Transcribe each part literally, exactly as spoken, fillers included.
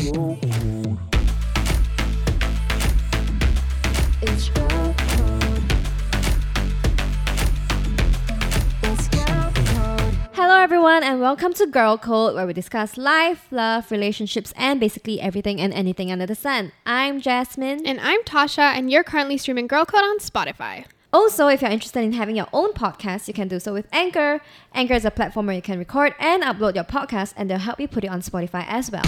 Girl Code. It's Girl Code. It's Girl Code. Hello everyone and welcome to Girl Code, where we discuss life, love, relationships, and basically everything and anything under the sun. I'm Jasmine. And I'm Tasha, and you're currently streaming Girl Code on Spotify. Also, if you're interested in having your own podcast, you can do so with Anchor. Anchor is a platform where you can record and upload your podcast, and they'll help you put it on Spotify as well.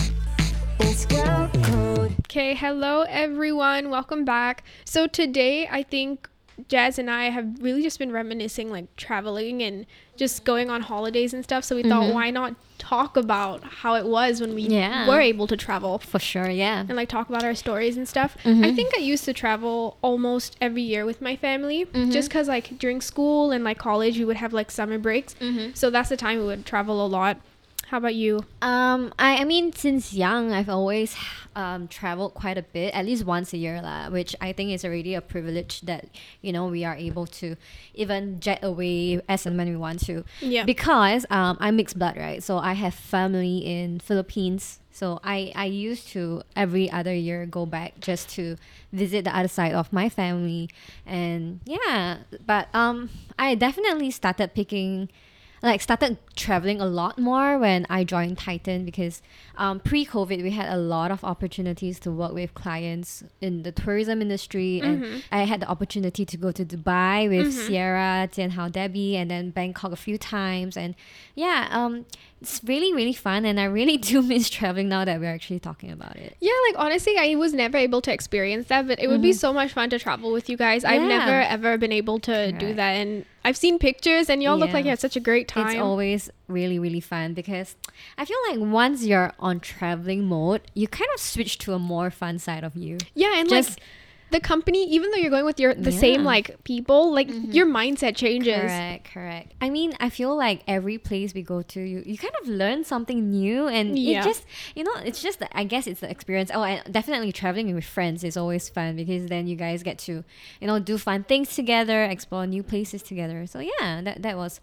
It's Girl Code. Okay, hello everyone. Welcome back. So today, I think Jazz and I have really just been reminiscing, like traveling and just going on holidays and stuff. So we mm-hmm. thought, why not talk about how it was when we yeah. were able to travel? For sure, yeah. And like talk about our stories and stuff. Mm-hmm. I think I used to travel almost every year with my family mm-hmm. just because like during school and like college, we would have like summer breaks. Mm-hmm. So that's the time we would travel a lot. How about you? Um, I, I mean, since young, I've always um, traveled quite a bit, at least once a year, lah, which I think is already a privilege that, you know, we are able to even jet away as and when we want to. Yeah. Because um, I'm mixed blood, right? So I have family in Philippines. So I, I used to every other year go back just to visit the other side of my family. And yeah, but um, I definitely started picking... Like started traveling a lot more when I joined Titan because um, pre-COVID we had a lot of opportunities to work with clients in the tourism industry mm-hmm. and I had the opportunity to go to Dubai with mm-hmm. Sierra, Jianhao, Debbie, and then Bangkok a few times, and yeah, um, it's really really fun, and I really do miss traveling now that we're actually talking about it. Yeah, like honestly, I was never able to experience that, but it mm-hmm. would be so much fun to travel with you guys. Yeah. I've never ever been able to right. do that, and I've seen pictures and y'all yeah. look like you had such a great time. It's always really, really fun because I feel like once you're on traveling mode, you kind of switch to a more fun side of you. Yeah, and just like the company, even though you're going with your the yeah. same like people, like mm-hmm. your mindset changes. Correct, correct. I mean, I feel like every place we go to, you, you kind of learn something new, and yeah. it just, you know, it's just, I guess it's the experience. Oh, and definitely traveling with friends is always fun because then you guys get to, you know, do fun things together, explore new places together. So yeah, that, that was...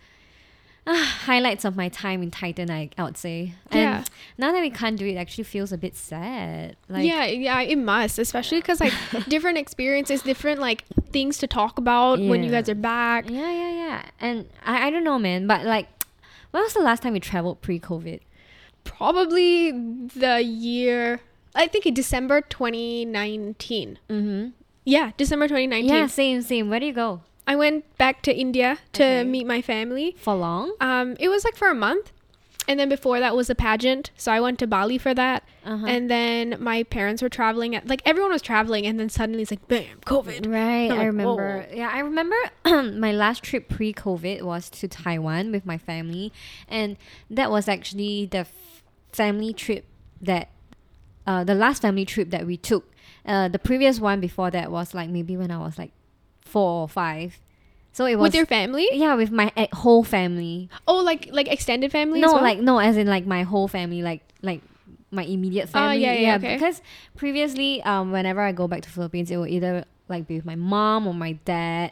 Uh, highlights of my time in Titan, I, I would say. And yeah. now that we can't do it, it actually feels a bit sad. Like, yeah, yeah, it must, especially because like different experiences, different like things to talk about yeah. when you guys are back. Yeah, yeah, yeah. And I, I don't know, man, but like, when was the last time we traveled pre-COVID? Probably the year, I think in December twenty nineteen. Mm-hmm. Yeah, December twenty nineteen. Yeah, same, same. Where do you go? I went back to India to okay. meet my family. For long? Um, it was like for a month. And then before that was a pageant. So I went to Bali for that. Uh-huh. And then my parents were traveling. At, like everyone was traveling. And then suddenly it's like, bam, COVID. Right. I like, remember. Whoa. Yeah, I remember my last trip pre-COVID was to Taiwan with my family. And that was actually the f- family trip that, uh, the last family trip that we took. Uh, the previous one before that was like maybe when I was like, four or five. So it was with your family? Yeah, with my e- whole family. Oh, like like extended family? No, as well? like no, as in like my whole family, like like my immediate family. Oh, yeah, yeah, yeah okay. Because previously, um, whenever I go back to Philippines, it will either like be with my mom or my dad,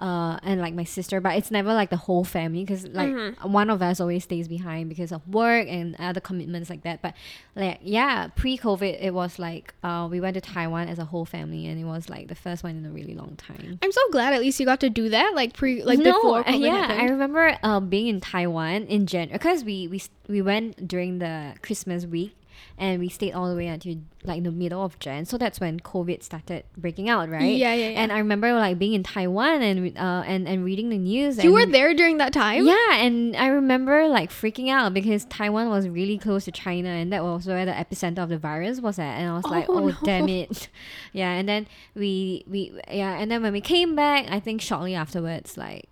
uh, and like my sister. But it's never like the whole family because like mm-hmm. one of us always stays behind because of work and other commitments like that. But like yeah, pre-COVID, it was like uh, we went to Taiwan as a whole family, and it was like the first one in a really long time. I'm so glad at least you got to do that. Like pre, like no, before COVID yeah, happened. I remember uh, being in Taiwan in January because we we we went during the Christmas week. And we stayed all the way until like the middle of Jan. So that's when COVID started breaking out, right? Yeah, yeah, yeah. And I remember like being in Taiwan and uh, and, and reading the news. You and, were there during that time? Yeah, and I remember like freaking out because Taiwan was really close to China. And that was where the epicenter of the virus was at. And I was oh, like, oh, no. damn it. Yeah, and then we, we, yeah, and then when we came back, I think shortly afterwards, like,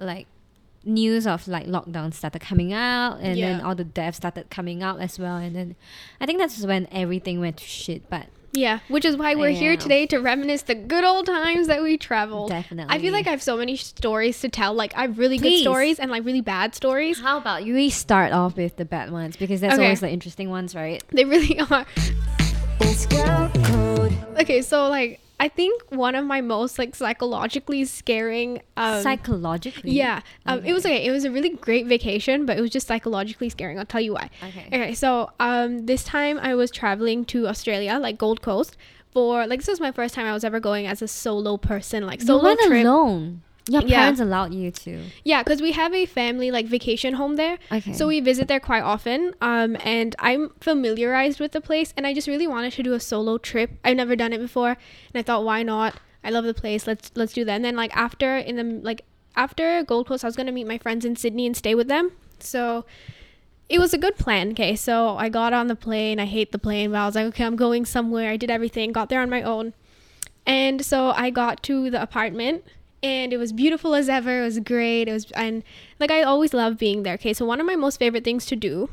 like, news of like lockdown started coming out, and yeah. then all the deaths started coming out as well, and then I think that's when everything went to shit. But yeah, which is why we're yeah. here today to reminisce the good old times that we traveled. Definitely. I feel like I have so many stories to tell. Like I have really Please. good stories and like really bad stories. How about you we start off with the bad ones because that's okay. always the interesting ones, right? They really are. It's Girl Code. Okay, so like I think one of my most like psychologically scaring um, psychologically yeah um, okay. it was okay it was a really great vacation, but it was just psychologically scaring. I'll tell you why. Okay okay so um this time I was traveling to Australia, like Gold Coast, for like this was my first time I was ever going as a solo person, like solo you went trip alone. Your parents yeah. allowed you to? Yeah, because we have a family like vacation home there. Okay. So we visit there quite often. Um, and I'm familiarized with the place, and I just really wanted to do a solo trip. I've never done it before, and I thought, why not? I love the place. Let's let's do that. And then like after in the like after Gold Coast, I was gonna meet my friends in Sydney and stay with them. So it was a good plan. Okay, so I got on the plane. I hate the plane, but I was like, okay, I'm going somewhere. I did everything. Got there on my own, and so I got to the apartment. And it was beautiful as ever. It was great. It was, and like I always love being there. Okay, so one of my most favorite things to do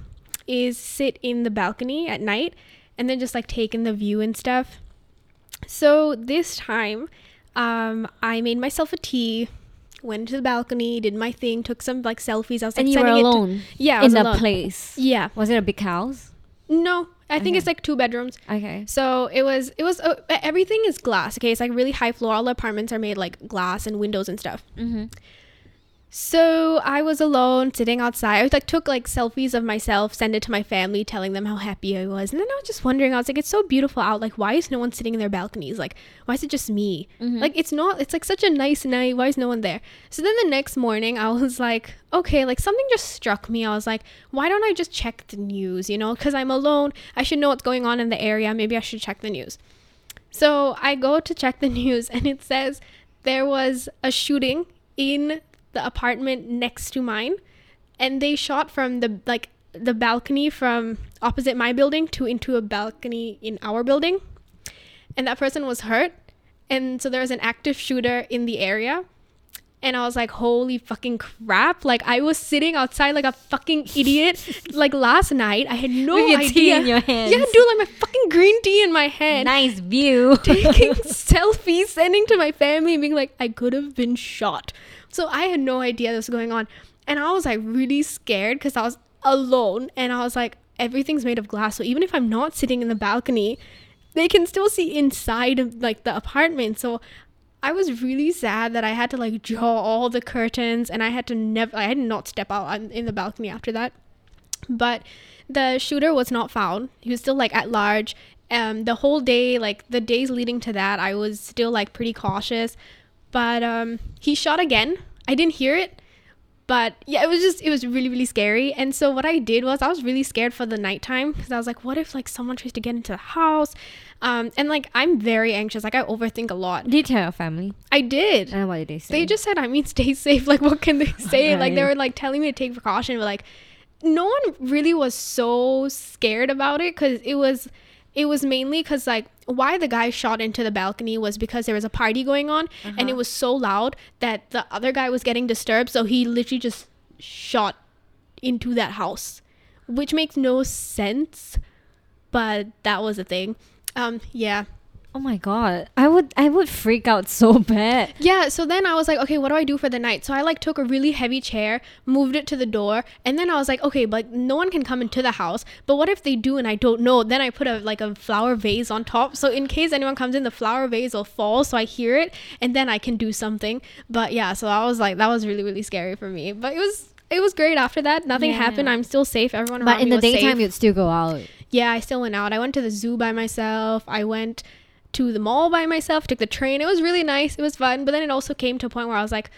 is sit in the balcony at night and then just like take in the view and stuff. So this time, um, I made myself a tea, went to the balcony, did my thing, took some like selfies. I was like, and you were alone? It to, yeah, I was in alone. The place. Yeah. Was it a big house? No. I think okay. it's like two bedrooms. Okay. So it was, it was, uh, everything is glass. Okay. It's like really high floor. All the apartments are made like glass and windows and stuff. Mm-hmm. So I was alone sitting outside. I was, like took like selfies of myself, send it to my family, telling them how happy I was. And then I was just wondering, I was like, it's so beautiful out. Like, why is no one sitting in their balconies? Like, why is it just me? Mm-hmm. Like, it's not, it's like such a nice night. Why is no one there? So then the next morning I was like, okay, like something just struck me. I was like, why don't I just check the news? You know, because I'm alone. I should know what's going on in the area. Maybe I should check the news. So I go to check the news, and it says there was a shooting in the apartment next to mine, and they shot from the like the balcony from opposite my building to into a balcony in our building, and that person was hurt, and so there was an active shooter in the area. And I was like, holy fucking crap. Like, I was sitting outside like a fucking idiot. Like, last night, I had no with your idea. Tea in your hands. Yeah, dude, like my fucking green tea in my hand. Nice view. Taking selfies, sending to my family, and being like, I could have been shot. So I had no idea this was going on. And I was like really scared because I was alone. And I was like, everything's made of glass. So even if I'm not sitting in the balcony, they can still see inside of like the apartment. So I was really sad that I had to like draw all the curtains, and I had to never, I had not step out on, in the balcony after that. But the shooter was not found. He was still like at large. Um, the whole day, like the days leading to that, I was still like pretty cautious. But um, he shot again. I didn't hear it. But yeah, it was just, it was really, really scary. And so what I did was I was really scared for the nighttime, because I was like, what if like someone tries to get into the house? Um, and like, I'm very anxious. Like, I overthink a lot. Did you tell your family? I did. And what did they say? They just said, I mean, stay safe. Like, what can they say? Right. Like, they were like telling me to take precaution. But like, no one really was so scared about it, because it was... It was mainly because, like, why the guy shot into the balcony was because there was a party going on, uh-huh. and it was so loud that the other guy was getting disturbed, so he literally just shot into that house, which makes no sense, but that was the thing. Um, yeah. Oh my god, I would I would freak out so bad. Yeah, so then I was like, okay, what do I do for the night? So I like took a really heavy chair, moved it to the door, and then I was like, okay, but no one can come into the house, but what if they do and I don't know? Then I put a like a flower vase on top, so in case anyone comes in, the flower vase will fall, so I hear it, and then I can do something. But yeah, so I was like, that was really, really scary for me, but it was it was great after that. Nothing yeah. happened. I'm still safe. Everyone around me was safe. But in the daytime, you'd still go out? Yeah, I still went out. I went to the zoo by myself. I went... to the mall by myself, took the train. It was really nice. It was fun. But then it also came to a point where I was like,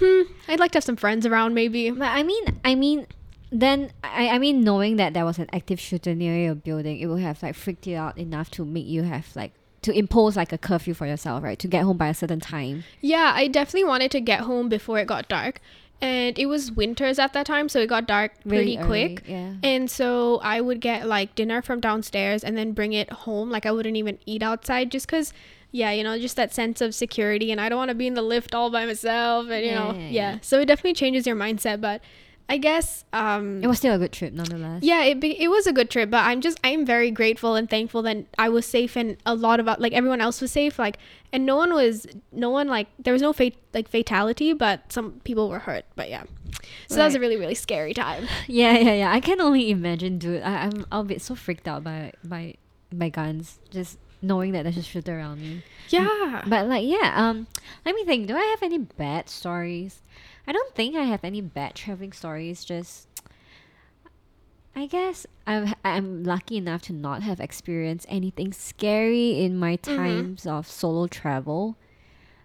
hmm, I'd like to have some friends around maybe. But I mean, I mean, then, I, I mean, knowing that there was an active shooter near your building, it would have like freaked you out enough to make you have like, to impose like a curfew for yourself, right? To get home by a certain time. Yeah, I definitely wanted to get home before it got dark. And it was winters at that time, so it got dark pretty really quick. Early, yeah. And so I would get like dinner from downstairs and then bring it home. Like I wouldn't even eat outside just because, yeah, you know, just that sense of security. And I don't want to be in the lift all by myself. And, you yeah, know, yeah, yeah. yeah. So it definitely changes your mindset. But I guess... Um, it was still a good trip nonetheless. Yeah, it be- it was a good trip. But I'm just, I'm very grateful and thankful that I was safe, and a lot of, like, everyone else was safe. Like, and no one was, no one, like, there was no fate, like, fatality, but some people were hurt. But yeah. So right. That was a really, really scary time. Yeah, yeah, yeah. I can only imagine, dude. I, I'm, I'll be so freaked out by, by, by guns. Just knowing that there's just shit around me. Yeah. But like, yeah, um, let me think. Do I have any bad stories? I don't think I have any bad traveling stories. Just, I guess I'm, I'm lucky enough to not have experienced anything scary in my times mm-hmm. of solo travel.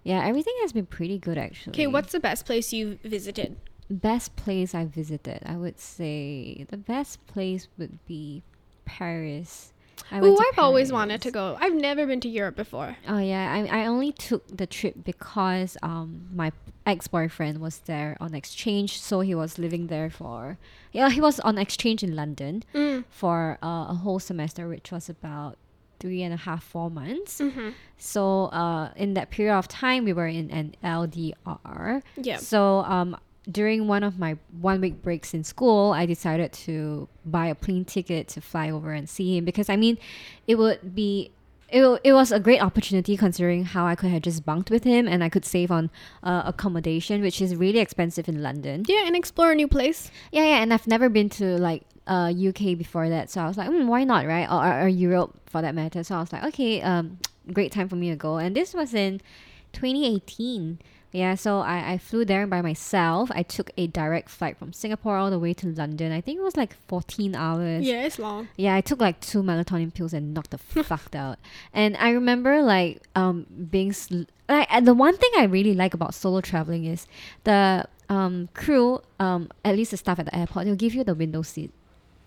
Yeah, everything has been pretty good, actually. Okay, what's the best place you visited? Best place I visited? I would say the best place would be Paris. I Ooh, I've Paris. always wanted to go. I've never been to Europe before. Oh, yeah. I I only took the trip because um my ex-boyfriend was there on exchange. So he was living there for... Yeah, he was on exchange in London mm. for uh, a whole semester, which was about three and a half, four months. Mm-hmm. So uh, in that period of time, we were in an L D R. Yeah. So... um. During one of my one week breaks in school, I decided to buy a plane ticket to fly over and see him, because I mean, it would be it, w- it was a great opportunity, considering how I could have just bunked with him and I could save on uh, accommodation, which is really expensive in London. Yeah, and explore a new place. Yeah, yeah, and I've never been to like uh, U K before that, so I was like, mm, why not, right? Or, or Europe for that matter. So I was like, okay, um, great time for me to go. And this was in twenty eighteen. Yeah, so I, I flew there by myself. I took a direct flight from Singapore all the way to London. I think it was like fourteen hours. Yeah, it's long. Yeah, I took like two melatonin pills and knocked the fuck out. And I remember like um being... Sl- like the one thing I really like about solo traveling is the um crew, um at least the staff at the airport, they'll give you the window seat.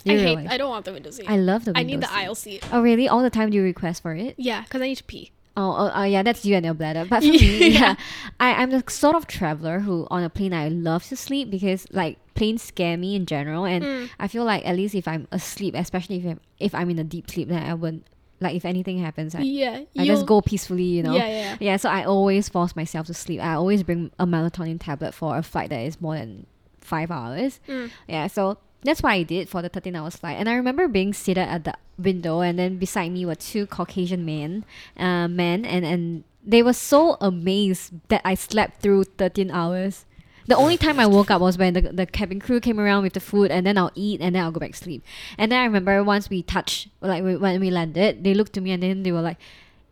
I hate... Realize? I don't want the window seat. I love the window seat. I need the seat. aisle seat. Oh, really? All the time do you request for it? Yeah, because I need to pee. Oh, oh, oh, yeah, that's you and your bladder. But for me, yeah, yeah I, I'm the sort of traveler who on a plane I love to sleep, because like planes scare me in general, and mm. I feel like at least if I'm asleep, especially if I'm, if I'm in a deep sleep, then I wouldn't, like if anything happens, I, yeah, I just go peacefully, you know. Yeah, yeah, yeah. So I always force myself to sleep. I always bring a melatonin tablet for a flight that is more than five hours. Mm. Yeah, so that's what I did for the thirteen hours flight. And I remember being seated at the window, and then beside me were two Caucasian men, uh, men and, and they were so amazed that I slept through thirteen hours. The only time I woke up was when the, the cabin crew came around with the food, and then I'll eat and then I'll go back to sleep. And then I remember once we touched, like when we landed, they looked to me and then they were like,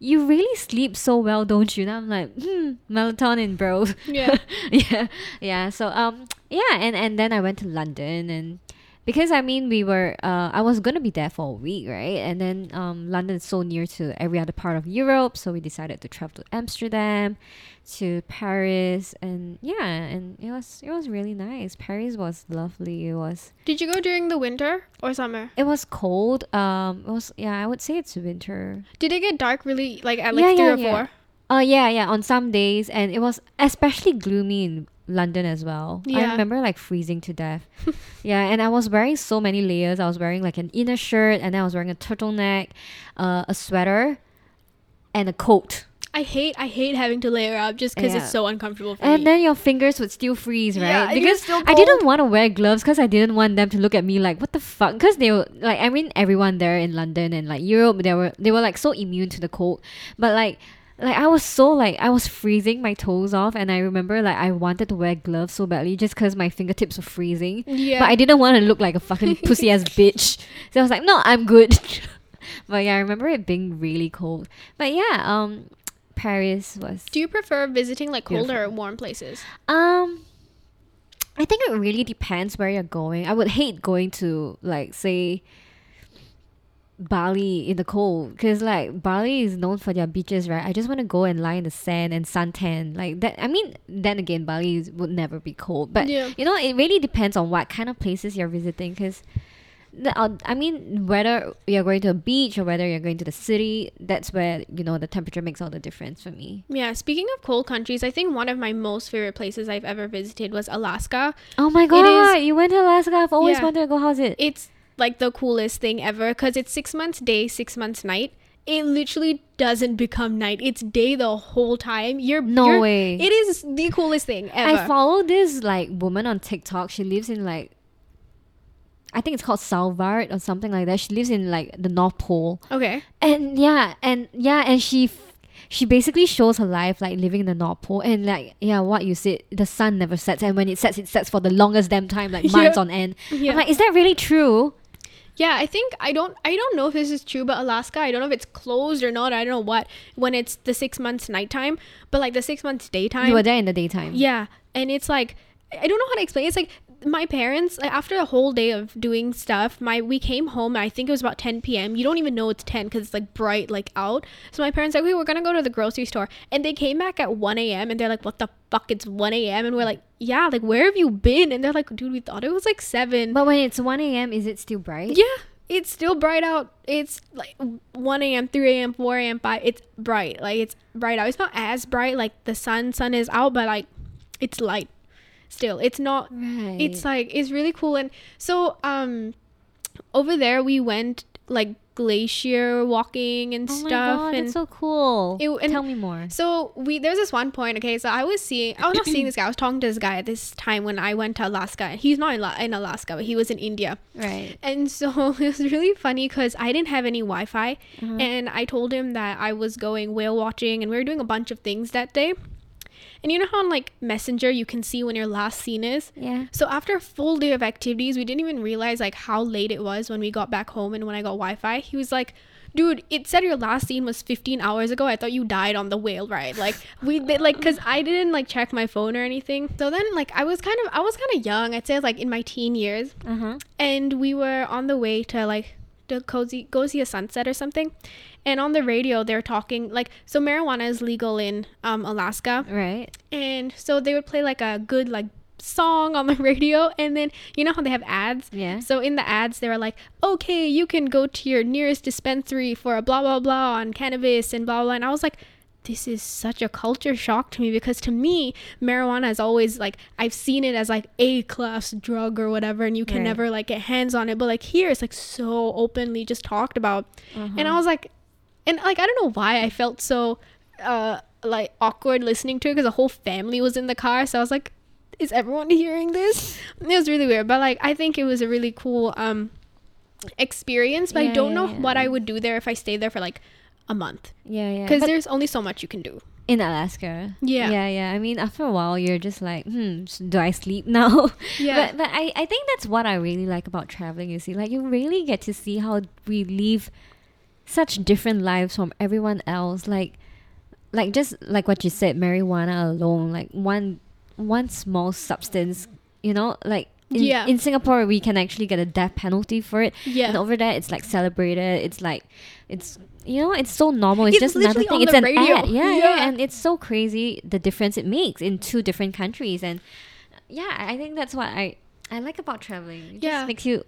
"You really sleep so well, don't you?" And I'm like, hmm, melatonin, bro. Yeah. yeah. Yeah. So, um, yeah. And, and then I went to London, and because, I mean, we were, uh, I was going to be there for a week, right? And then um, London is so near to every other part of Europe. So we decided to travel to Amsterdam, to Paris. And yeah, and it was it was really nice. Paris was lovely. It was... Did you go during the winter or summer? It was cold. Um, it was Yeah, I would say it's winter. Did it get dark really, like at like yeah, three yeah, or yeah. four? Oh, uh, yeah, yeah, on some days. And it was especially gloomy in London as well. Yeah. I remember like freezing to death. Yeah, and I was wearing so many layers. I was wearing like an inner shirt, and then I was wearing a turtleneck, uh, a sweater, and a coat. I hate I hate having to layer up just because yeah. it's so uncomfortable for and me. And then your fingers would still freeze, right? Yeah, because I didn't want to wear gloves because I didn't want them to look at me like, what the fuck? Because they were like, I mean, everyone there in London and like Europe, they were they were like so immune to the cold, but like. Like, I was so, like, I was freezing my toes off, and I remember, like, I wanted to wear gloves so badly just because my fingertips were freezing. Yeah. But I didn't want to look like a fucking pussy-ass bitch. So I was like, no, I'm good. But yeah, I remember it being really cold. But yeah, um, Paris was... Do you prefer visiting, like, colder beautiful. or warm places? Um... I think it really depends where you're going. I would hate going to, like, say... Bali in the cold, because like Bali is known for their beaches, right? I just want to go and lie in the sand and suntan like that. I mean, then again, Bali is, would never be cold, but yeah. you know, it really depends on what kind of places you're visiting, because uh, I mean, whether you're going to a beach or whether you're going to the city, that's where, you know, the temperature makes all the difference for me. Yeah, speaking of cold countries, I think one of my most favorite places I've ever visited was Alaska. Oh my god, is, you went to Alaska. I've always yeah, wanted to go. How's it? It's like the coolest thing ever, because it's six months day, six months night. It literally doesn't become night. It's day the whole time. You're no you're, way. It is the coolest thing ever. I follow this like woman on TikTok. She lives in like, I think it's called Svalbard or something like that. She lives in like the North Pole. Okay. And yeah, and yeah, and she f- she basically shows her life like living in the North Pole, and like yeah, what you said, the sun never sets, and when it sets, it sets for the longest damn time, like months yeah. on end. Yeah. I'm like, is that really true? Yeah, I think I don't I don't know if this is true, but Alaska, I don't know if it's closed or not. I don't know what when it's the six months nighttime, but like the six months daytime. You were there in the daytime. Yeah, and it's like I don't know how to explain. It's like my parents, like, after a whole day of doing stuff, my we came home. I think it was about ten p.m. You don't even know it's ten because it's like bright, like out. So my parents like, okay, we're gonna go to the grocery store, and they came back at one a.m. and they're like, what the fuck? It's one a.m. and we're like, yeah, like where have you been? And they're like, dude, we thought it was like seven. But when it's one a.m., is it still bright? Yeah, it's still bright out. It's like one a.m., three a.m., four a.m., five. It's bright, like it's bright out. It's not as bright, like the sun sun is out, but like it's light. Still, it's not right. It's like it's really cool. And so um over there we went like glacier walking and oh stuff. My God, and it's so cool. It, and tell me more. So we there's this one point, okay, so I was seeing I was not seeing this guy, I was talking to this guy at this time when I went to Alaska, and he's not in, La- in Alaska, but he was in India, right? And so it was really funny because I didn't have any Wi-Fi, uh-huh. and I told him that I was going whale watching, and we were doing a bunch of things that day. And you know how on like Messenger you can see when your last scene is? Yeah. So after a full day of activities, we didn't even realize like how late it was when we got back home and when I got Wi-Fi. He was like, dude, it said your last scene was fifteen hours ago. I thought you died on the whale ride. Like we they, like because I didn't like check my phone or anything. So then like I was kind of I was kind of young. I'd say like in my teen years. Uh-huh. And we were on the way to like to cozy go see a sunset or something. And on the radio, they're talking like, so marijuana is legal in um, Alaska. Right. And so they would play like a good like song on the radio. And then, you know how they have ads? Yeah. So in the ads, they were like, okay, you can go to your nearest dispensary for a blah, blah, blah on cannabis and blah, blah. And I was like, this is such a culture shock to me, because to me, marijuana is always like, I've seen it as like a class drug or whatever, and you can right. never like get hands on it. But like here, it's like so openly just talked about. Uh-huh. And I was like, and like I don't know why I felt so uh like awkward listening to it, because the whole family was in the car, so I was like, is everyone hearing this? And it was really weird, but like I think it was a really cool um experience. But yeah, I don't yeah, know yeah. what I would do there if I stayed there for like a month. Yeah, yeah. Because there's only so much you can do in Alaska. Yeah, yeah, yeah. I mean, after a while, you're just like, hmm, do I sleep now? Yeah. But, but I I think that's what I really like about traveling. You see, like you really get to see how we live such different lives from everyone else, like like just like what you said, marijuana alone, like one one small substance, you know, like in, yeah. in Singapore we can actually get a death penalty for it, yeah, and over there it's like celebrated, it's like it's, you know, it's so normal, it's, it's just another thing, it's an radio. Ad yeah, yeah. yeah and it's so crazy the difference it makes in two different countries. And yeah, I think that's what I I like about traveling. It yeah. just makes you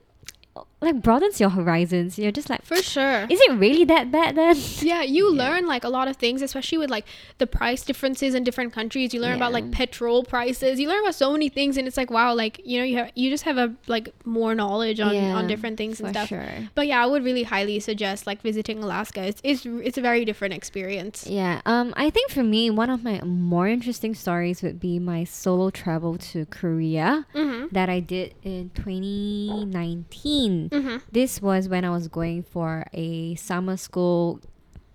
like broadens your horizons. You're just like, for sure, is it really that bad then? Yeah, you yeah. learn like a lot of things, especially with like the price differences in different countries. You learn yeah. about like petrol prices, you learn about so many things, and it's like, wow, like, you know, you have you just have a like more knowledge on yeah, on different things and stuff. Sure. But yeah, I would really highly suggest like visiting Alaska. It's, it's it's a very different experience. Yeah. um I think for me, one of my more interesting stories would be my solo travel to Korea, mm-hmm. that I did in twenty nineteen. Mm-hmm. This was when I was going for a summer school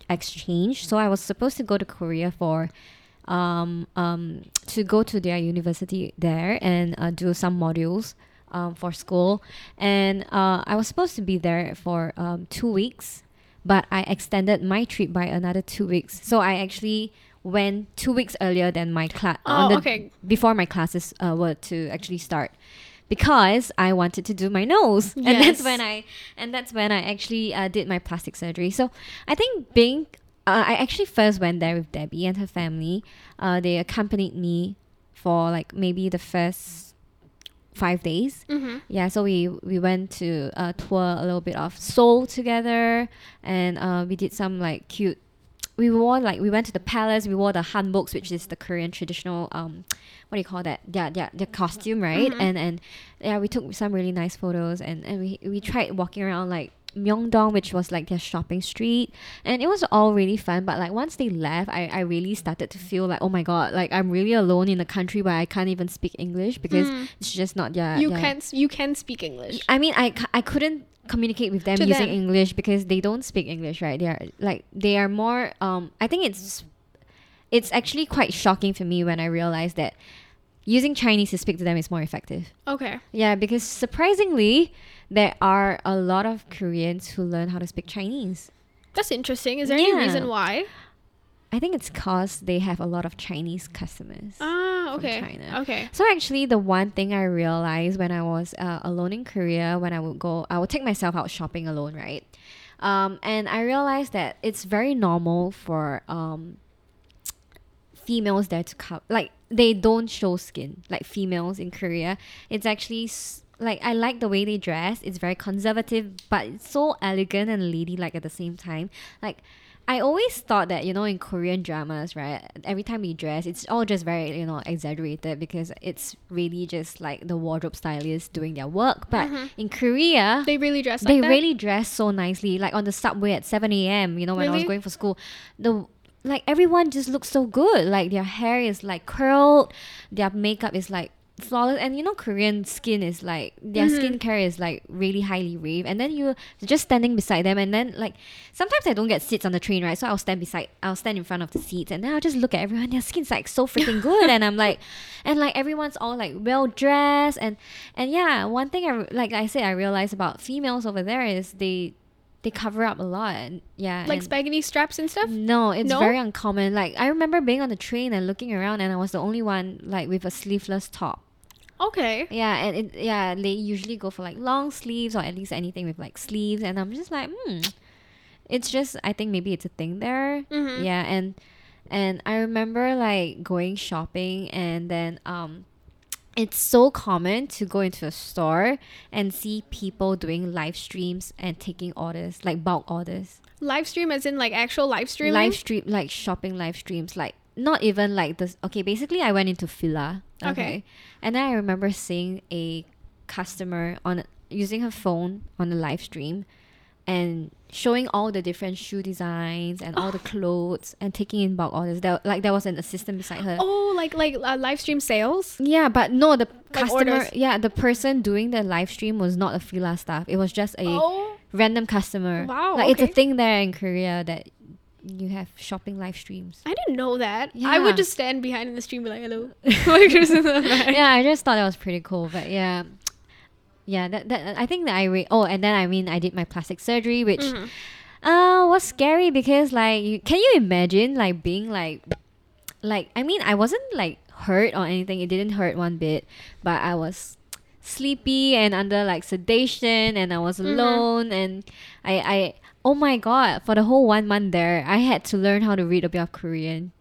exchange. So I was supposed to go to Korea for um um to go to their university there and uh, do some modules um for school. And uh I was supposed to be there for um two weeks, but I extended my trip by another two weeks. So I actually went two weeks earlier than my class. Oh, on the, okay. Before my classes uh, were to actually start. Because I wanted to do my nose, yes. and that's when I, and that's when I actually uh, did my plastic surgery. So I think being, uh, I actually first went there with Debbie and her family. Uh, they accompanied me for like maybe the first five days. Mm-hmm. Yeah, so we we went to uh, tour a little bit of Seoul together, and uh, we did some like cute. We wore like we went to the palace. We wore the hanboks, which is the Korean traditional um, what do you call that? Yeah, yeah, the costume, right? Mm-hmm. And and yeah, we took some really nice photos, and and we we tried walking around like Myeongdong, which was like their shopping street, and it was all really fun. But like once they left, I, I really started to feel like, oh my god, like I'm really alone in a country where I can't even speak English, because mm. it's just not their you their, can't you can speak English. I mean, I I couldn't communicate with them to using them. English, because they don't speak English, right? They are like they are more. Um, I think it's it's actually quite shocking for me when I realized that using Chinese to speak to them is more effective. Okay. Yeah, because surprisingly, there are a lot of Koreans who learn how to speak Chinese. That's interesting. Is there yeah. any reason why? I think it's because they have a lot of Chinese customers. Ah, okay. From China. Okay. So actually, the one thing I realized when I was uh, alone in Korea, when I would go, I would take myself out shopping alone, right? Um, and I realized that it's very normal for um, females there to come. Like, they don't show skin. Like, females in Korea, it's actually... S- Like, I like the way they dress. It's very conservative, but it's so elegant and ladylike at the same time. Like, I always thought that, you know, in Korean dramas, right, every time we dress, it's all just very, you know, exaggerated because it's really just, like, the wardrobe stylists doing their work. But mm-hmm. in Korea... They really dress like They that? really dress so nicely. Like, on the subway at seven a.m., you know, when really? I was going for school, the... Like, everyone just looks so good. Like, their hair is, like, curled. Their makeup is, like, flawless. And you know, Korean skin is like their mm-hmm. skincare is like really highly rave, and then you're just standing beside them, and then like sometimes I don't get seats on the train, right? So I'll stand beside I'll stand in front of the seats, and then I'll just look at everyone. Their skin's like so freaking good. And I'm like, and like everyone's all like well dressed, and and yeah, one thing I like I said I realized about females over there is they They cover up a lot, and yeah, like and spaghetti straps and stuff. No, it's no? very uncommon. Like I remember being on the train and looking around, and I was the only one like with a sleeveless top. Okay. Yeah, and it, yeah, they usually go for like long sleeves or at least anything with like sleeves, and I'm just like, hmm. It's just I think maybe it's a thing there. Mm-hmm. Yeah, and and I remember like going shopping, and then um. It's so common to go into a store and see people doing live streams and taking orders, like bulk orders. Live stream as in like actual live streaming? Live stream, like shopping live streams, like not even like this. Okay, basically I went into Fila. Okay. okay. And then I remember seeing a customer on using her phone on a live stream and showing all the different shoe designs and all oh. the clothes and taking in bulk orders. There, like there was an assistant beside her. Oh, like like uh, live stream sales? Yeah, but no, the like customer, orders. yeah, the person doing the live stream was not a Fila staff. It was just a oh. random customer. Wow, like okay. It's a thing there in Korea that you have shopping live streams. I didn't know that. Yeah. I would just stand behind in the stream and be like, hello. Yeah, I just thought that was pretty cool, but yeah. Yeah, that, that I think that I... Re- oh, and then I mean, I did my plastic surgery, which mm-hmm. uh, was scary because like... You, can you imagine like being like... Like, I mean, I wasn't like hurt or anything. It didn't hurt one bit. But I was sleepy and under like sedation, and I was alone. Mm-hmm. And I, I... Oh my God, for the whole one month there, I had to learn how to read a bit of Korean.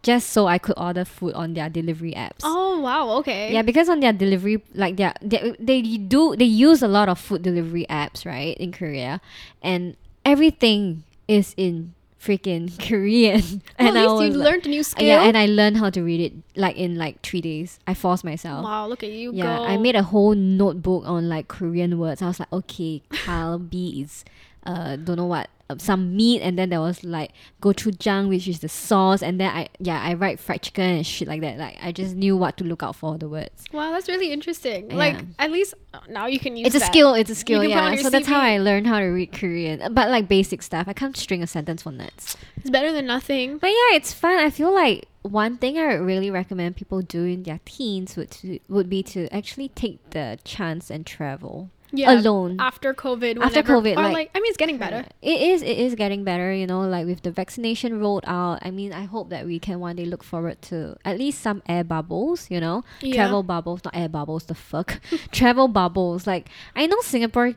Just so I could order food on their delivery apps. Oh, wow. Okay. Yeah, because on their delivery, like their, they, they do, they use a lot of food delivery apps, right, in Korea. And everything is in freaking Korean. And well, at least you like, learned a new skill. Yeah, and I learned how to read it like in like three days. I forced myself. Wow, look at you yeah, go. Yeah, I made a whole notebook on like Korean words. I was like, okay, kalbi is, uh, don't know what. Some meat, and then there was like gochujang, which is the sauce, and then I yeah I write fried chicken and shit like that. Like I just knew what to look out for the words. Wow, that's really interesting. Yeah. Like at least now you can use. It's a that. skill. It's a skill. Yeah. So C V. That's how I learned how to read Korean, but like basic stuff. I can't string a sentence for nuts. It's better than nothing. But yeah, it's fun. I feel like one thing I would really recommend people do in their teens would to, would be to actually take the chance and travel. Yeah, alone after COVID whenever, after COVID or like, like I mean it's getting better it is it is getting better, you know, like with the vaccination rolled out. I mean, I hope that we can one day look forward to at least some air bubbles, you know. Yeah. Travel bubbles, not air bubbles, the fuck. Travel bubbles, like I know Singapore,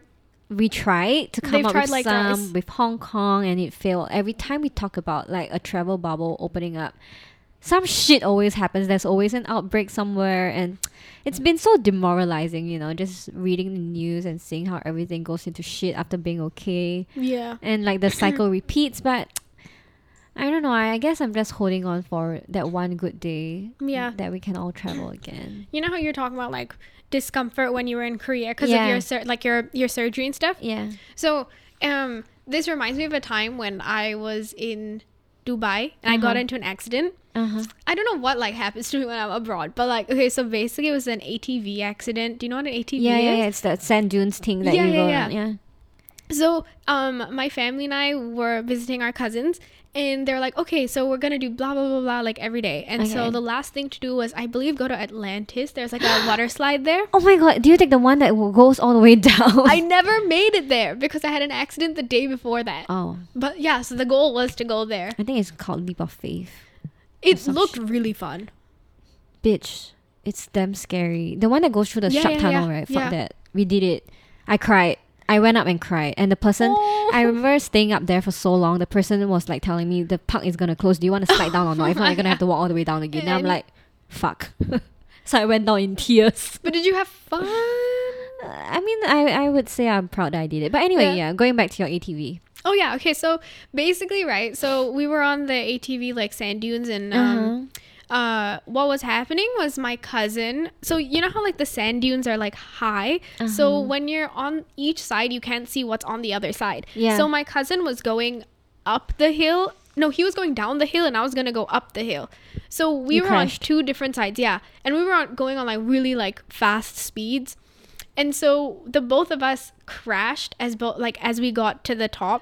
we tried to come They've up tried with like some us. with Hong Kong, and it failed. Every time we talk about like a travel bubble opening up, some shit always happens. There's always an outbreak somewhere, and it's been so demoralizing, you know, just reading the news and seeing how everything goes into shit after being okay. Yeah. And like the cycle repeats, but I don't know. I, I guess I'm just holding on for that one good day yeah. that we can all travel again. You know how you're talking about like discomfort when you were in Korea because yeah. of your sur- like your your surgery and stuff? Yeah. So um, this reminds me of a time when I was in Dubai and uh-huh. I got into an accident. Uh-huh. I don't know what like happens to me when I'm abroad, but like okay, so basically it was an A T V accident. Do you know what an A T V yeah, is? Yeah, yeah, it's that sand dunes thing that yeah, you yeah, go yeah. on. Yeah. So um, my family and I were visiting our cousins, and they're like, okay, so we're gonna do blah blah blah blah like every day. And okay. so the last thing to do was, I believe, go to Atlantis. There's like a water slide there. Oh my god! Do you take the one that goes all the way down? I never made it there because I had an accident the day before that. Oh. But yeah, so the goal was to go there. I think it's called Leap of Faith. It looked sh- really fun. Bitch, it's damn scary. The one that goes through the yeah, shark yeah, tunnel, yeah. right? Fuck yeah. that. We did it. I cried. I went up and cried, and the person oh. I remember staying up there for so long. The person was like telling me the park is gonna close. Do you want to slide down or not? If not, you're gonna have to walk all the way down again. And, and I'm like, fuck. So I went down in tears. But did you have fun? I mean, I I would say I'm proud that I did it. But anyway, yeah. yeah. Going back to your A T V. Oh yeah. Okay. So basically, right. So we were on the A T V like sand dunes and. Um, uh-huh. Uh, what was happening was my cousin, so you know how like the sand dunes are like high, uh-huh. so when you're on each side you can't see what's on the other side, yeah. so my cousin was going up the hill, no he was going down the hill and I was gonna go up the hill, so we you were crashed. On two different sides, yeah, and we were on, going on like really like fast speeds, and so the both of us crashed as both like as we got to the top,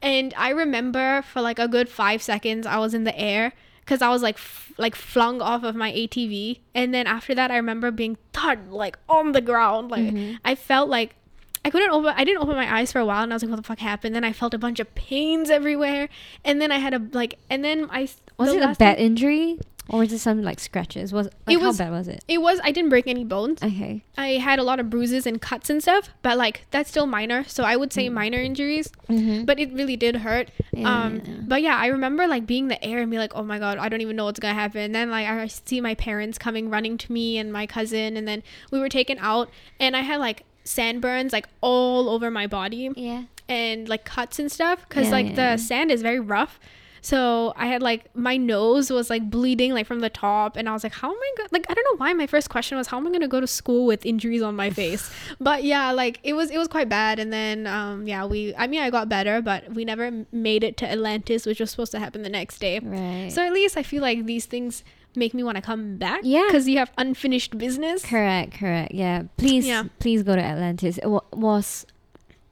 and I remember for like a good five seconds I was in the air because I was like f- like flung off of my A T V, and then after that I remember being thud like on the ground, like mm-hmm. I felt like I couldn't open I didn't open my eyes for a while, and I was like, what the fuck happened? Then I felt a bunch of pains everywhere, and then I had a like and then I was the it a bad thing, injury or was it some like scratches was like, it was how bad was it it was I didn't break any bones, okay, I had a lot of bruises and cuts and stuff, but like that's still minor, so I would say mm. minor injuries, mm-hmm. but it really did hurt, yeah. um but yeah I remember like being in the air and be like, oh my god, I don't even know what's gonna happen, and then like I see my parents coming running to me and my cousin, and then we were taken out, and I had like sandburns like all over my body, yeah, and like cuts and stuff because yeah, like yeah. the sand is very rough. So I had like my nose was like bleeding like from the top, and I was like, how am I go-? Like I don't know why my first question was, how am I gonna go to school with injuries on my face? But yeah, like it was it was quite bad. And then um yeah we I mean I got better, but we never made it to Atlantis, which was supposed to happen the next day. Right. So at least I feel like these things make me want to come back. Yeah. Because you have unfinished business. Correct. Correct. Yeah. Please. Yeah. Please go to Atlantis. It w- was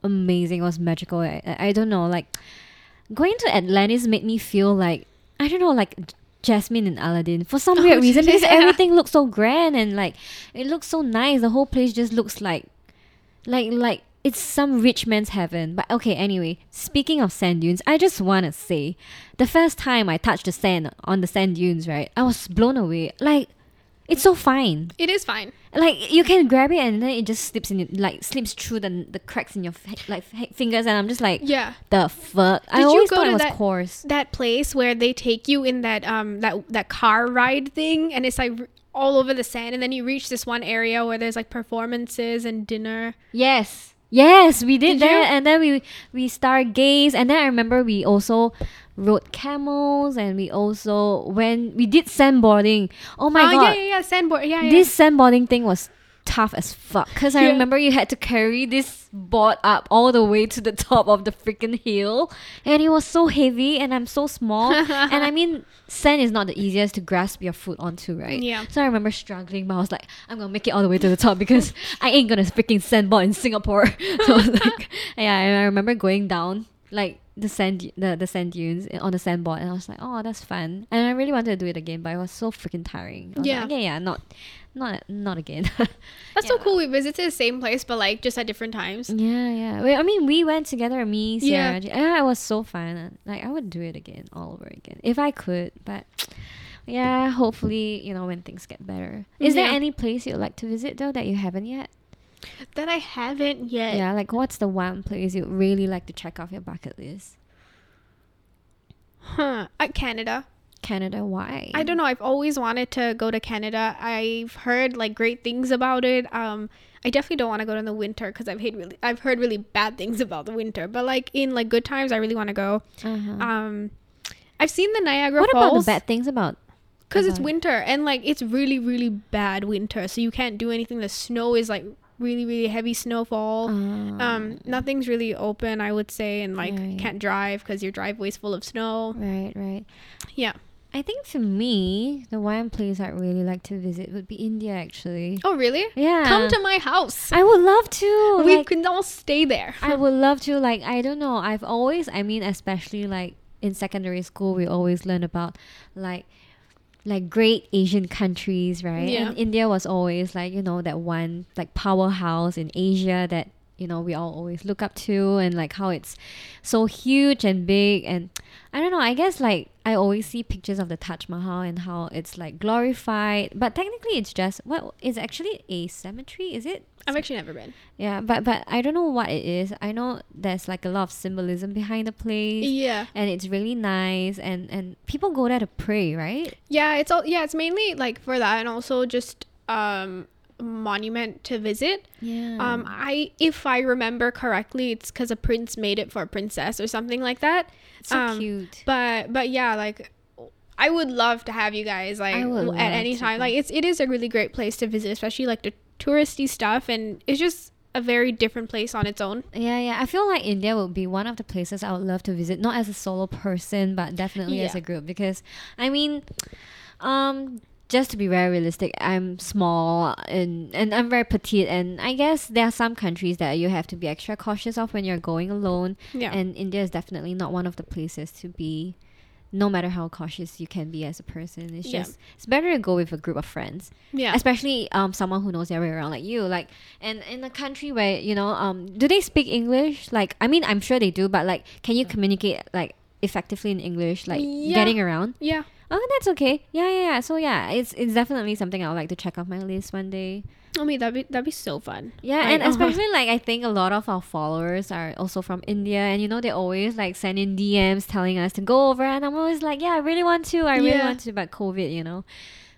amazing. It was magical. I, I don't know like. Going to Atlantis made me feel like, I don't know, like Jasmine and Aladdin for some weird oh, reason because yeah. everything looks so grand and like it looks so nice. The whole place just looks like, like, like it's some rich man's heaven. But okay, anyway, speaking of sand dunes, I just want to say the first time I touched the sand on the sand dunes, right, I was blown away. Like, it's so fine. It is fine. Like, you can grab it and then it just slips in, your, like, slips through the the cracks in your f- like f- fingers, and I'm just like, yeah, the fuck. Did I always thought it was that, coarse. That place where they take you in that um that that car ride thing, and it's like r- all over the sand, and then you reach this one area where there's like performances and dinner. Yes, yes, we did, did that, you? And then we we stargazed, and then I remember we also. Rode camels, and we also when we did sandboarding. Oh my uh, god! Yeah, yeah, yeah, sandboard. Yeah, this yeah. sandboarding thing was tough as fuck. Cause I yeah. remember you had to carry this board up all the way to the top of the freaking hill, and it was so heavy, and I'm so small, and I mean sand is not the easiest to grasp your foot onto, right? Yeah. So I remember struggling, but I was like, I'm gonna make it all the way to the top because I ain't gonna freaking sandboard in Singapore. So I was like, yeah, and I remember going down like. The sand, the, the sand dunes on the sandboard, and I was like, oh, that's fun, and I really wanted to do it again, but it was so freaking tiring. Yeah, like, yeah, yeah, not, not, not again. That's yeah, so cool. We visited the same place, but like just at different times. Yeah, yeah. Wait, I mean, we went together. Me, Sarah, yeah, yeah, it was so fun. Like I would do it again, all over again, if I could. But yeah, hopefully, you know, when things get better. Is yeah. there any place you'd like to visit though that you haven't yet? That I haven't yet. Yeah, like what's the one place you'd really like to check off your bucket list? Huh. Uh, Canada. Canada, why? I don't know. I've always wanted to go to Canada. I've heard like great things about it. Um, I definitely don't want to go in the winter because I've hate really. I've heard really bad things about the winter. But like in like good times, I really want to go. Uh-huh. Um, I've seen the Niagara what Falls. What about the bad things about? Because it's winter and like it's really really bad winter, so you can't do anything. The snow is like. Really really heavy snowfall. Oh. Um nothing's really open, I would say, and like right. can't drive because your driveway's full of snow. Right right yeah I think for me, the one place I'd really like to visit would be India, actually. Oh, really? Yeah. Come to my house. I would love to. We like, could all stay there. I would love to. Like, I don't know. I've always, I mean, especially like in secondary school, we always learn about like, like great Asian countries, right? Yeah. And India was always like, you know, that one like powerhouse in Asia that, you know, we all always look up to, and like how it's so huge and big. And I don't know, I guess like I always see pictures of the Taj Mahal and how it's like glorified, but technically it's just, what is actually a cemetery, is it? I've actually never been. Yeah, but but I don't know what it is. I know there's like a lot of symbolism behind the place. Yeah. And it's really nice, and and people go there to pray, right? Yeah, it's all yeah, it's mainly like for that, and also just um monument to visit. Yeah. Um I if I remember correctly, it's because a prince made it for a princess or something like that. So um, cute. But but yeah, like I would love to have you guys like at any time. Like it's it is a really great place to visit, especially like the touristy stuff, and it's just a very different place on its own. Yeah, yeah. I feel like India would be one of the places I would love to visit, not as a solo person, but definitely yeah. as a group, because I mean um just to be very realistic, I'm small and, and I'm very petite, and I guess there are some countries that you have to be extra cautious of when you're going alone. Yeah. And India is definitely not one of the places to be, no matter how cautious you can be as a person. It's yeah. just, it's better to go with a group of friends. Yeah. Especially um someone who knows their way around like you. Like, and in a country where, you know, um do they speak English? Like, I mean, I'm sure they do, but like, can you communicate like effectively in English, like yeah. getting around? Yeah. Oh, that's okay. Yeah, yeah, yeah. So yeah, it's it's definitely something I would like to check off my list one day. I mean, that'd be that'd be so fun. Yeah, like, and uh-huh. especially like I think a lot of our followers are also from India, and you know they always like send in D Ms telling us to go over, and I'm always like, yeah, I really want to, I really yeah. want to, but COVID, you know.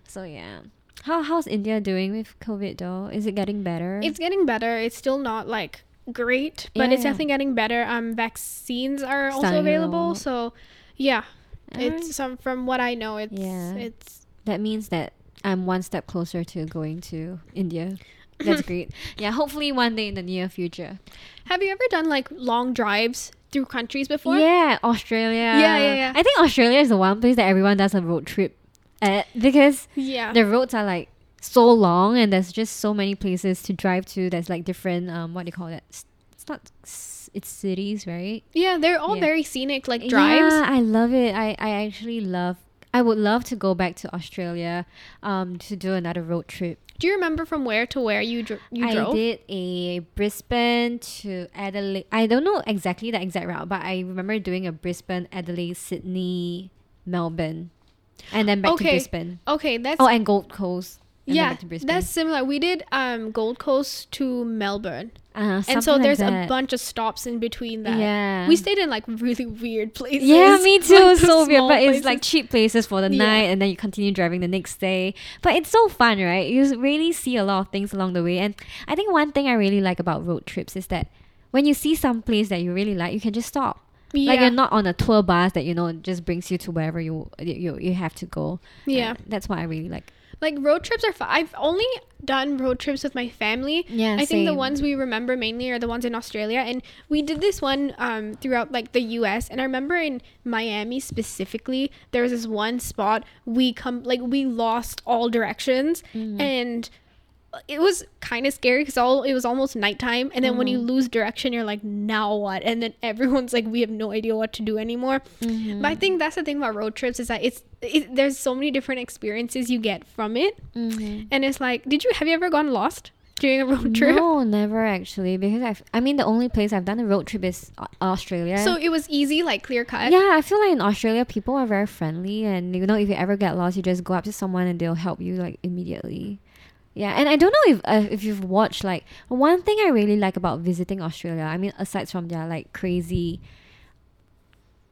So yeah, how how's India doing with COVID though? Is it getting better? It's getting better. It's still not like great, but yeah, it's yeah. definitely getting better. Um, vaccines are Stunning also available, low. so yeah. It's some um, from what I know, it's yeah. it's that means that I'm one step closer to going to India. That's great. Yeah, hopefully one day in the near future. Have you ever done like long drives through countries before? Yeah, Australia. Yeah, yeah, yeah. I think Australia is the one place that everyone does a road trip at, because yeah. the roads are like so long, and there's just so many places to drive to. There's like different um what do you call that? It's not. It's cities, right? Yeah, they're all yeah. very scenic, like drives. Yeah, I love it. I, I actually love... I would love to go back to Australia um, to do another road trip. Do you remember from where to where you, dr- you I drove? I did a Brisbane to Adelaide. I don't know exactly the exact route, but I remember doing a Brisbane, Adelaide, Sydney, Melbourne. And then back okay. to Brisbane. Okay, that's... Oh, and Gold Coast. And yeah, that's similar. We did um, Gold Coast to Melbourne. Uh, and so there's like a bunch of stops in between that. Yeah. We stayed in like really weird places. Yeah, me too. Like so weird. But places. It's like cheap places for the yeah. night, and then you continue driving the next day. But it's so fun, right? You really see a lot of things along the way. And I think one thing I really like about road trips is that when you see some place that you really like, you can just stop. Yeah. Like you're not on a tour bus that, you know, just brings you to wherever you you, you have to go. Yeah. Uh, that's what I really like. Like road trips are fun. I've only done road trips with my family. Yeah, I same. think the ones we remember mainly are the ones in Australia. And we did this one um, throughout like the U S. And I remember in Miami specifically, there was this one spot we come like we lost all directions, mm. and it was kind of scary because all it was almost nighttime. And then mm. when you lose direction, you're like, now what? And then everyone's like, we have no idea what to do anymore. Mm-hmm. But I think that's the thing about road trips is that it's it, there's so many different experiences you get from it. Mm-hmm. And it's like, did you have you ever gone lost during a road trip? No, never actually, because I've, I mean the only place I've done a road trip is Australia. So it was easy, like clear cut? Yeah, I feel like in Australia people are very friendly, and you know if you ever get lost, you just go up to someone and they'll help you like immediately. Yeah, and I don't know if uh, if you've watched, like, one thing I really like about visiting Australia, I mean, aside from their, like, crazy,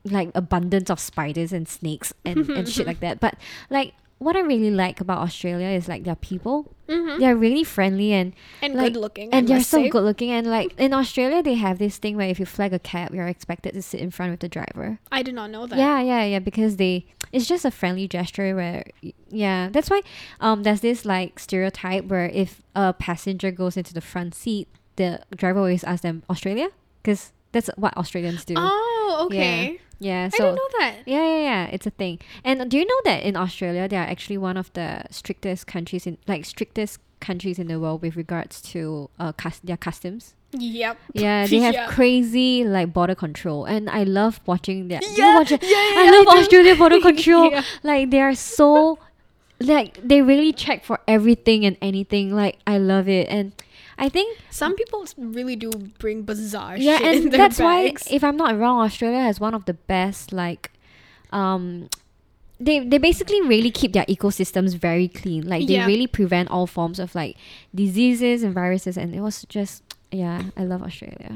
like, abundance of spiders and snakes and, and shit like that, but, like, what I really like about Australia is, like, their people. Mm-hmm. They're really friendly and... And like, good-looking. And they're so good-looking. And, like, in Australia, they have this thing where if you flag a cab, you're expected to sit in front of the driver. I did not know that. Yeah, yeah, yeah, because they... It's just a friendly gesture where... Yeah, that's why um, there's this, like, stereotype where if a passenger goes into the front seat, the driver always asks them, Australia? Because that's what Australians do. Oh, okay. Yeah. Yeah, so I didn't know that. Yeah, yeah, yeah. It's a thing. And do you know that in Australia, they are actually one of the strictest countries in like strictest countries in the world with regards to uh cus- their customs. Yep. Yeah, they have yeah. crazy like border control, and I love watching that. Yeah, watch yeah, yeah, I love I Australian border control. yeah. Like they are so, like they really check for everything and anything. Like I love it, and I think some people really do bring bizarre yeah, shit. Yeah, and in their that's bags. Why, if I'm not wrong, Australia has one of the best like, um, they they basically really keep their ecosystems very clean. Like they yeah. really prevent all forms of like diseases and viruses, and it was just. Yeah, I love Australia.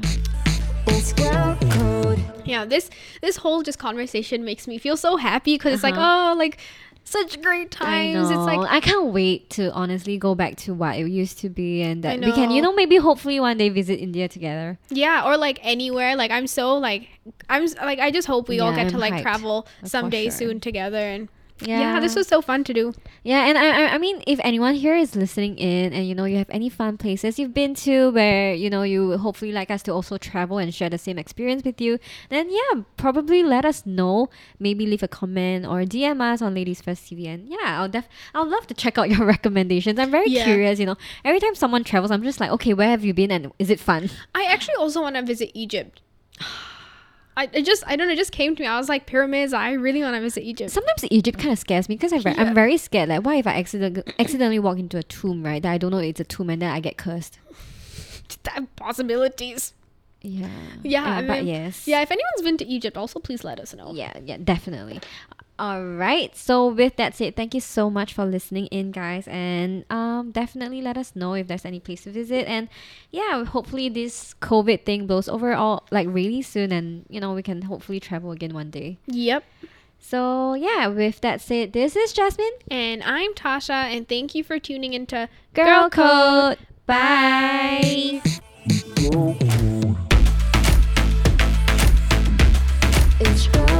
It's Girl Code. Yeah, this this whole just conversation makes me feel so happy because uh-huh. it's like, oh, like such great times. I know. It's like I can't wait to honestly go back to what it used to be, and that we can, you know, maybe hopefully one day visit India together. Yeah, or like anywhere. Like I'm so like I'm like I just hope we yeah, all get I'm to like hyped. travel That's someday sure. soon together and. Yeah. yeah, this was so fun to do. Yeah, and I, I mean, if anyone here is listening in and, you know, you have any fun places you've been to where, you know, you hopefully like us to also travel and share the same experience with you, then, yeah, probably let us know. Maybe leave a comment or D M us on Ladies First T V. And, yeah, I'll def- I'll love to check out your recommendations. I'm very yeah. curious, you know. Every time someone travels, I'm just like, okay, where have you been and is it fun? I actually also want to visit Egypt. I it just, I don't know, it just came to me. I was like, pyramids, I really want to visit Egypt. Sometimes Egypt kind of scares me because yeah. I'm very scared. Like, what if I accident- accidentally walk into a tomb, right? That I don't know it's a tomb and then I get cursed. That possibilities. Yeah. Yeah. Uh, I mean, but yes. Yeah, if anyone's been to Egypt, also please let us know. Yeah, yeah, definitely. All right. So with that said, thank you so much for listening in, guys. And um, definitely let us know if there's any place to visit. And yeah, hopefully this COVID thing blows over all like really soon. And, you know, we can hopefully travel again one day. Yep. So yeah, with that said, this is Jasmine. And I'm Tasha. And thank you for tuning into Girl, Girl Code. Code. Bye. Girl Code. It's Girl